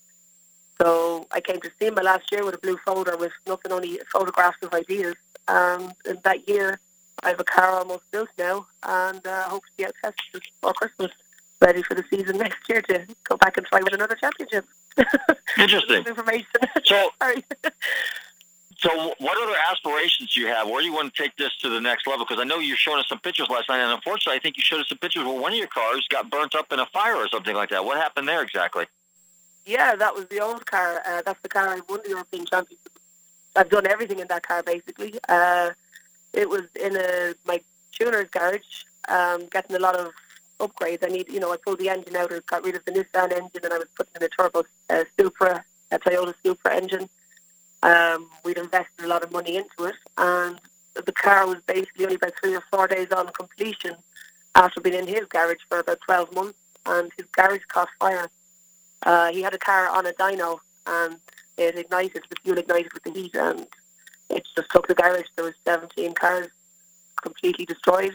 So I came to SEMA last year with a blue folder with nothing, only photographs of ideas. Um, and that year, I have a car almost built now, and uh, hope to be out tested before Christmas, ready for the season next year to go back and try with another championship. Interesting. Information. So, so what other aspirations do you have? Where do you want to take this to the next level? Because I know you showed us some pictures last night, and unfortunately I think you showed us some pictures where one of your cars got burnt up in a fire or something like that. What happened there exactly? Yeah, that was the old car. Uh, that's the car I won the European Championship. I've done everything in that car, basically. Uh, it was in a my tuner's garage, um, getting a lot of upgrades. I need, you know, I pulled the engine out, I got rid of the Nissan engine, and I was putting in a turbo uh, Supra, a Toyota Supra engine. Um, we'd invested a lot of money into it, and the car was basically only about three or four days on completion after being in his garage for about twelve months, and his garage caught fire. Uh, he had a car on a dyno, and it ignited, the fuel ignited with the heat, and it just took the garage. There was seventeen cars completely destroyed.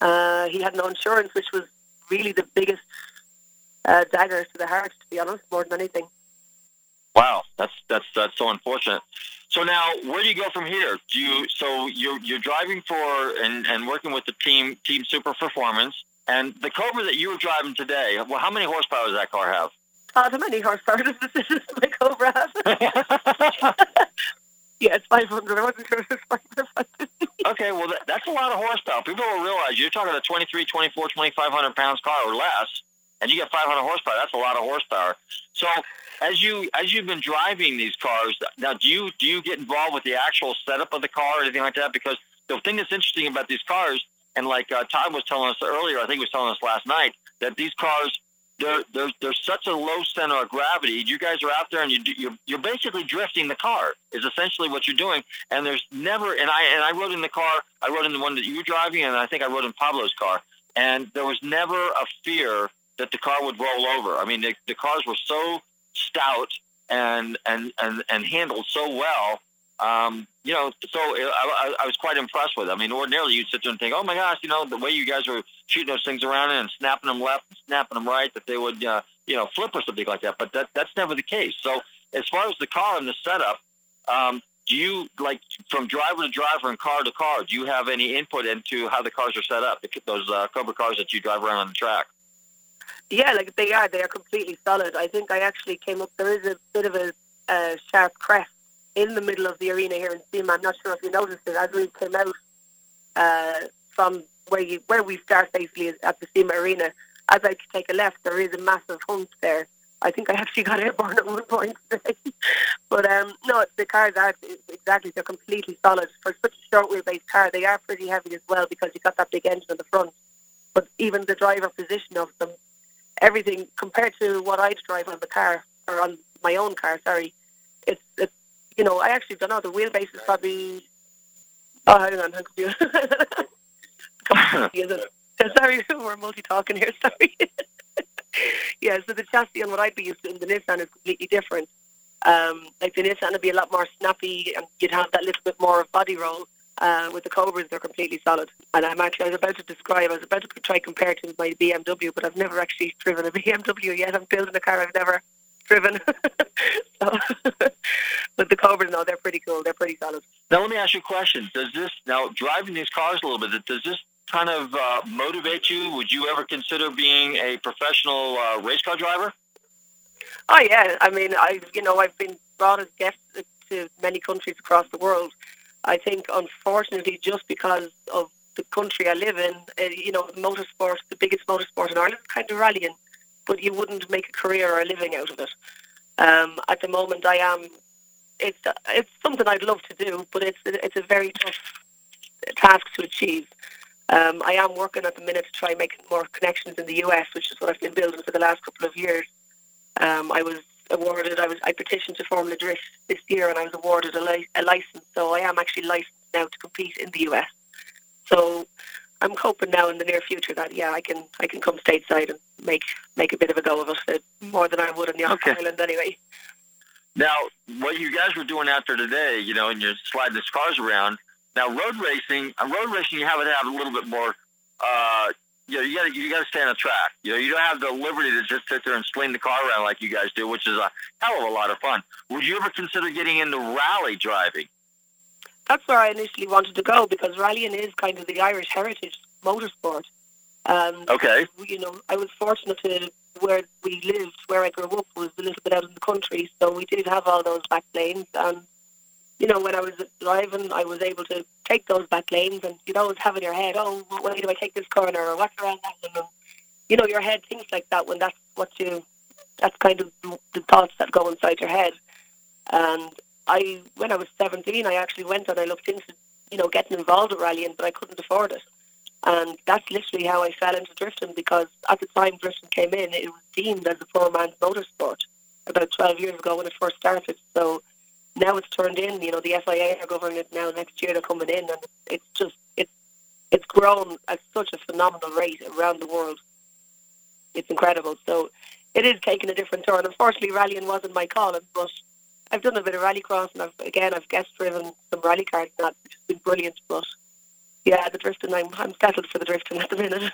Uh, he had no insurance, which was really the biggest uh, dagger to the heart, to be honest, more than anything. Wow, that's that's that's so unfortunate. So now, where do you go from here? Do you so you're you're driving for and, and working with the team team Superformance, and the Cobra that you were driving today? Well, how many horsepower does that car have? Uh, how many horsepower does the Cobra have? Yeah, it's five hundred. I wasn't sure it was five hundred. Okay, well, that, that's a lot of horsepower. People will realize you're talking about a twenty-three, twenty-four, twenty-five hundred pounds car or less, and you get five hundred horsepower. That's a lot of horsepower. So as, you, as you've been driving these cars, now do you, do you get involved with the actual setup of the car or anything like that? Because the thing that's interesting about these cars, and like uh, Todd was telling us earlier, I think he was telling us last night, that these cars, they're, they're, they're such a low center of gravity. You guys are out there, and you do, you're you're basically drifting the car is essentially what you're doing. And there's never and I and I rode in the car. I rode in the one that you were driving, and I think I rode in Pablo's car. And there was never a fear that the car would roll over. I mean, the, the cars were so stout and and and, and handled so well. Um, you know, so I, I was quite impressed with it. I mean, ordinarily you'd sit there and think, oh my gosh, you know, the way you guys were shooting those things around and snapping them left, and snapping them right, that they would, uh, you know, flip or something like that. But that that's never the case. So as far as the car and the setup, um, do you, like, from driver to driver and car to car, do you have any input into how the cars are set up, those uh, Cobra cars that you drive around on the track? Yeah, like, they are. They are completely solid. I think I actually came up, there is a bit of a uh, sharp crest in the middle of the arena here in SEMA. I'm not sure if you noticed it. As we came out uh, from where you, where we start, basically, at the SEMA arena, as I take a left, there is a massive hump there. I think I actually got airborne at one point today. But um, no, the cars are exactly, they're completely solid. For such a short wheelbase car, they are pretty heavy as well because you've got that big engine in the front. But even the driver position of them, everything, compared to what I'd drive on the car, or on my own car, sorry, it's, it's you know, I actually don't know, the wheelbase is probably, oh, hang on, hang on. Sorry, we're multi-talking here, sorry. Yeah, so the chassis and what I'd be used to in the Nissan is completely different. Um, like the Nissan would be a lot more snappy and you'd have that little bit more of body roll. Uh, with the Cobras, they're completely solid. And I'm actually, I was about to describe, I was about to try to compare it to my B M W, but I've never actually driven a B M W yet. I'm building a car I've never driven. So, but the Cobras, no, they're pretty cool. They're pretty solid. Now, let me ask you a question. Does this, now driving these cars a little bit, does this kind of uh, motivate you? Would you ever consider being a professional uh, race car driver? Oh yeah, I mean, I you know I've been brought as guest to many countries across the world. I think unfortunately, just because of the country I live in, uh, you know, motorsport, the biggest motorsport in Ireland, kind of rallying, but you wouldn't make a career or a living out of it. Um, at the moment, I am. It's it's something I'd love to do, but it's it's a very tough task to achieve. Um, I am working at the minute to try making more connections in the U S, which is what I've been building for the last couple of years. Um, I was awarded, I was I petitioned to Formula Drift this year and I was awarded a, li- a license. So I am actually licensed now to compete in the U S. So I'm hoping now in the near future that, yeah, I can I can come stateside and make make a bit of a go of it, more than I would on the okay. island anyway. Now, what you guys were doing out there today, you know, and you're sliding these cars around, now, road racing, road racing, you have to have a little bit more, uh, you know, you got you got to stay on the track. You know, you don't have the liberty to just sit there and sling the car around like you guys do, which is a hell of a lot of fun. Would you ever consider getting into rally driving? That's where I initially wanted to go because rallying is kind of the Irish heritage motorsport. Um, okay. You know, I was fortunate to where we lived, where I grew up was a little bit out in the country, so we did have all those back lanes and, you know, when I was driving, I was able to take those back lanes and you'd always have in your head, oh, what way do I take this corner or what's around that one? And, you know, your head thinks like that when that's what you, that's kind of the thoughts that go inside your head. And I, when I was seventeen, I actually went and I looked into, you know, getting involved in rallying, but I couldn't afford it. And that's literally how I fell into drifting because at the time drifting came in, it was deemed as a poor man's motorsport about twelve years ago when it first started. So now it's turned in, you know, the F I A are governing it now. Next year they're coming in, and it's just, it's it's grown at such a phenomenal rate around the world. It's incredible. So it is taking a different turn. Unfortunately, rallying wasn't my calling, but I've done a bit of rallycross, and I've, again, I've guest-driven some rally cars, and that's just been brilliant. But yeah, the drifting, I'm, I'm settled for the drifting at the minute.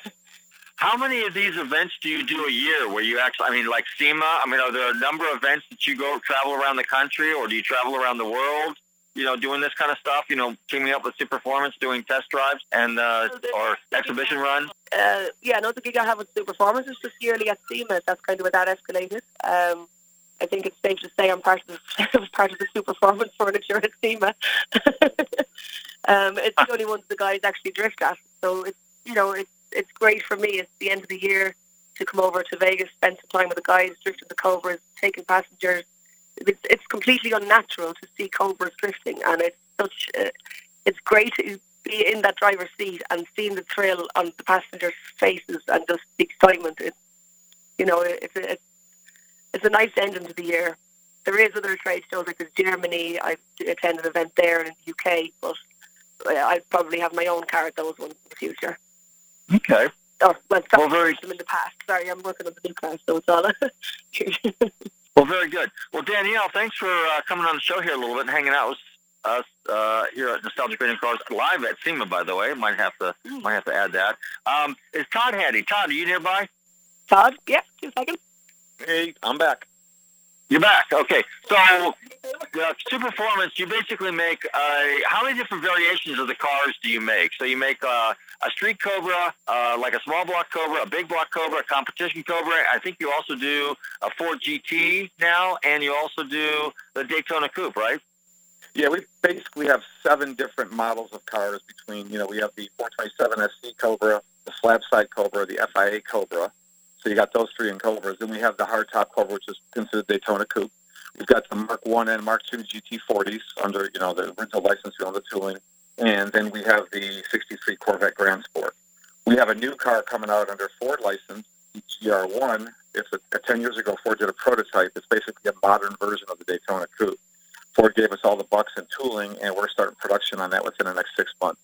How many of these events do you do a year where you actually, I mean, like SEMA, I mean, are there a number of events that you go travel around the country or do you travel around the world, you know, doing this kind of stuff, you know, teaming up with Superformance, doing test drives and, uh, or exhibition runs? Uh, yeah, no, the gig I have with Superformance is just yearly at SEMA. That's kind of where that escalated. Um, I think it's safe to say I'm part of the, part of the Superformance furniture at SEMA. um, it's the only ones the guys actually drift at. So it's, you know, it's, it's great for me. It's the end of the year to come over to Vegas, spend some time with the guys, drifting the Cobras, taking passengers. It's, it's completely unnatural to see Cobras drifting, and it's such. Uh, it's great to be in that driver's seat and seeing the thrill on the passengers' faces and just the excitement. It's, you know, it's a, it's a nice ending to the year. There is other trade shows like there's Germany. I've attended an event there in the U K, but I probably have my own car at those ones in the future. Okay. Oh, well, well very in the past. Sorry, I'm working on the new class, so it's all. Well, very good. Well, Danielle, thanks for uh, coming on the show here a little bit and hanging out with us uh, here at Nostalgic Racing Cars live at SEMA. By the way, might have to mm. might have to add that. Um, is Todd handy? Todd, are you nearby? Todd, yeah, two seconds. Hey, I'm back. You're back. Okay. So, uh, Superformance, you basically make, uh, how many different variations of the cars do you make? So you make uh, a street Cobra, uh, like a small block Cobra, a big block Cobra, a competition Cobra. I think you also do a Ford G T now, and you also do the Daytona Coupe, right? Yeah, we basically have seven different models of cars between, you know, we have the four twenty-seven S C Cobra, the slab side Cobra, the F I A Cobra. So you got those three in Cobras. Then we have the hardtop Cobra, which is considered Daytona Coupe. We've got the Mark one and Mark two G T forties under, you know, the rental license, we own the tooling. And then we have the sixty-three Corvette Grand Sport. We have a new car coming out under Ford license, the G R one. It's a, a ten years ago, Ford did a prototype. It's basically a modern version of the Daytona Coupe. Ford gave us all the bucks and tooling, and we're starting production on that within the next six months.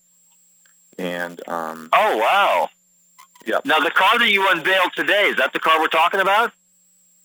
And um, oh wow, yeah. Now the car that you unveiled today, is that the car we're talking about?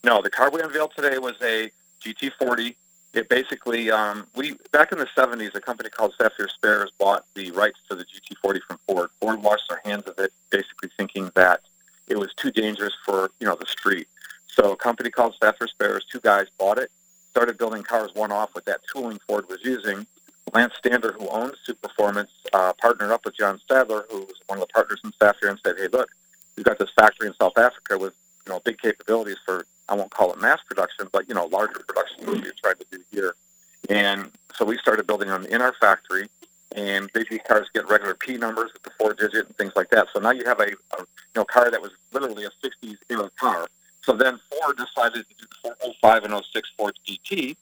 No, the car we unveiled today was a G T forty. It basically um, we back in the seventies, a company called Zephyr Spares bought the rights to the G T forty from Ford. Ford washed their hands of it, basically thinking that it was too dangerous for, you know, the street. So a company called Zephyr Spares, two guys bought it. Started building cars one-off with that tooling Ford was using. Lance Stander, who owns Superformance, uh, partnered up with John Stadler, who was one of the partners in staff here, and said, hey, look, we've got this factory in South Africa with, you know, big capabilities for, I won't call it mass production, but, you know, larger production than we tried to do here. And so we started building them in our factory, and these cars get regular P numbers with the four-digit and things like that. So now you have a, a you know, car that was literally a sixties era car. So then Ford decided to do the oh five and oh six Ford G T,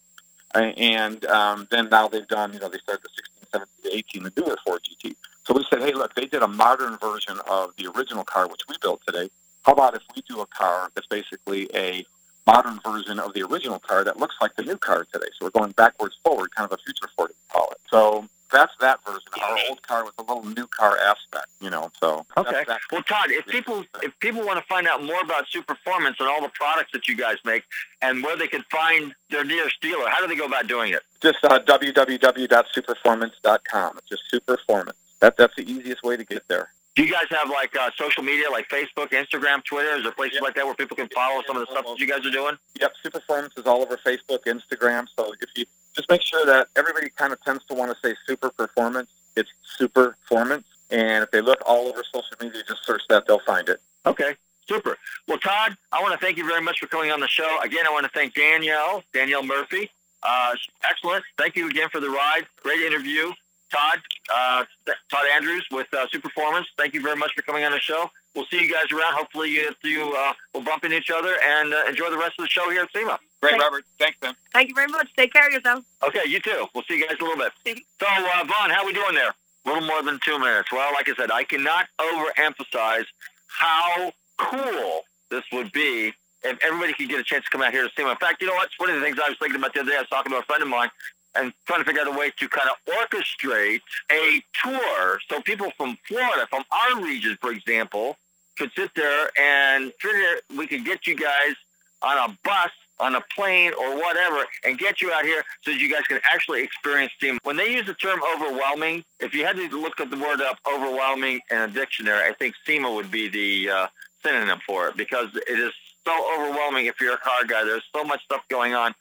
and um, then now they've done, you know, they started the sixteen, seventeen, eighteen and do it Ford G T. So we said, hey, look, they did a modern version of the original car, which we built today. How about if we do a car that's basically a modern version of the original car that looks like the new car today? So we're going backwards forward, kind of a future Ford, we call it. So that's that version, our old car with a little new car aspect, you know, so. Okay. That's, that's well, Todd, if people if people want to find out more about Superformance and all the products that you guys make and where they can find their nearest dealer, how do they go about doing it? Just uh, w w w dot superformance dot com. It's just Superformance. That, that's the easiest way to get there. Do you guys have, like, uh, social media, like Facebook, Instagram, Twitter? Is there places yep. like that where people can follow some of the stuff that you guys are doing? Yep, Superformance is all over Facebook, Instagram, so if you... Just make sure that everybody kind of tends to want to say Superformance. It's Superformance. And if they look all over social media, just search that, they'll find it. Okay, super. Well, Todd, I want to thank you very much for coming on the show. Again, I want to thank Danielle, Danielle Murphy. Uh, excellent. Thank you again for the ride. Great interview. Todd, uh, Todd Andrews with uh, Superformance. Thank you very much for coming on the show. We'll see you guys around. Hopefully you, you uh, will bump into each other and uh, enjoy the rest of the show here at SEMA. Great, Robert. Thanks, man. Thank you very much. Take care of yourself. Okay, you too. We'll see you guys in a little bit. So, uh, Vaughn, how are we doing there? A little more than two minutes. Well, like I said, I cannot overemphasize how cool this would be if everybody could get a chance to come out here to SEMA. In fact, you know what? One of the things I was thinking about the other day, I was talking to a friend of mine, and trying to figure out a way to kind of orchestrate a tour so people from Florida, from our region, for example, could sit there and figure we could get you guys on a bus, on a plane, or whatever, and get you out here so that you guys can actually experience SEMA. When they use the term overwhelming, if you had to look up the word up overwhelming in a dictionary, I think SEMA would be the uh, synonym for it, because it is so overwhelming if you're a car guy. There's so much stuff going on.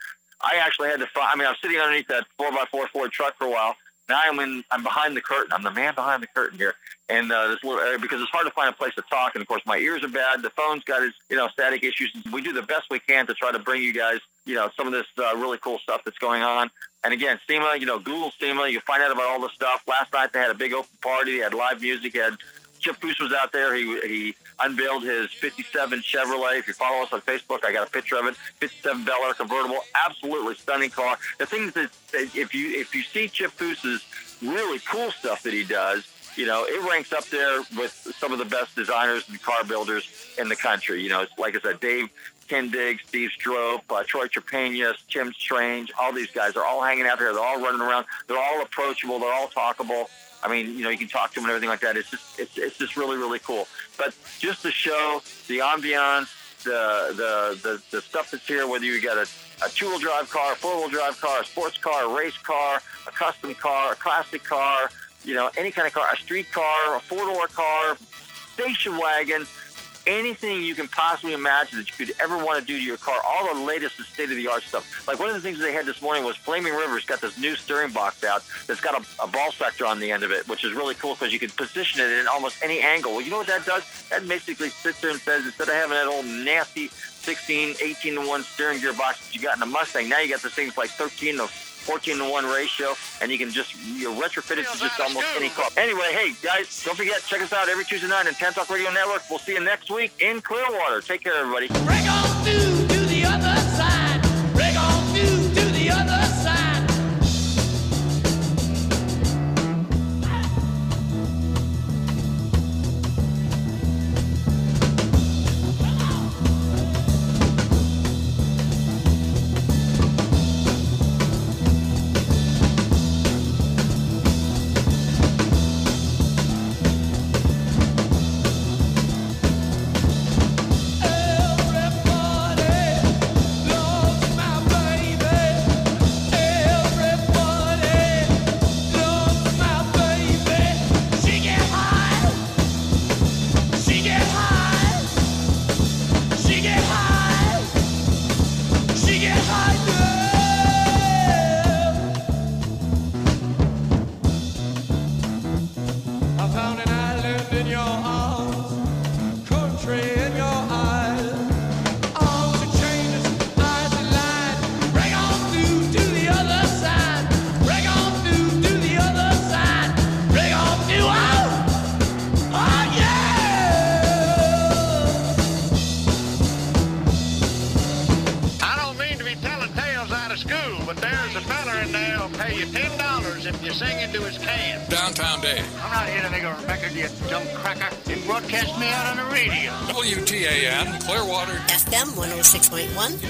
I actually had to find, I mean, I was sitting underneath that four by four Ford truck for a while. Now I'm in, I'm behind the curtain. I'm the man behind the curtain here. And uh, this little area, because it's hard to find a place to talk. And, of course, my ears are bad. The phone's got its, you know, static issues. We do the best we can to try to bring you guys, you know, some of this uh, really cool stuff that's going on. And, again, SEMA, you know, Google SEMA. You find out about all the stuff. Last night they had a big open party. They had live music. They had Chip Foose was out there. He he unveiled his fifty-seven Chevrolet. If you follow us on Facebook, I got a picture of it. fifty-seven Bel Air convertible, absolutely stunning car. The thing that if you if you see Chip Foose's really cool stuff that he does, you know, it ranks up there with some of the best designers and car builders in the country. You know, it's like I said, Dave Kindig, Steve Strope, uh, Troy Trepanius, Tim Strange, all these guys are all hanging out here. They're all running around. They're all approachable. They're all talkable. I mean, you know, you can talk to them and everything like that. It's just, it's, it's just really, really cool. But just the show, the ambiance, the the the, the stuff that's here, whether you got a, a two-wheel drive car, a four-wheel drive car, a sports car, a race car, a custom car, a classic car, you know, any kind of car, a street car, a four-door car, station wagon, anything you can possibly imagine that you could ever want to do to your car, all the latest and state-of-the-art stuff. Like one of the things they had this morning was Flaming River's got this new steering box out that's got a, a ball sector on the end of it, which is really cool because you can position it in almost any angle. Well, you know what that does? That basically sits there and says, instead of having that old nasty sixteen, eighteen to one steering gearbox that you got in a Mustang, now you got this things like thirteen to fourteen to one ratio, and you can just you know, retrofit it to just almost any car. Anyway, hey, guys, don't forget, check us out every Tuesday night on Tan Talk Radio Network. We'll see you next week in Clearwater. Take care, everybody. Break on through to the other side. Break on through to the other side.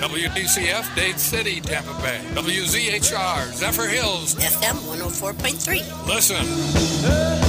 W T C F, Dade City, Tampa Bay. W Z H R, Zephyr Hills. F M one oh four point three. Listen.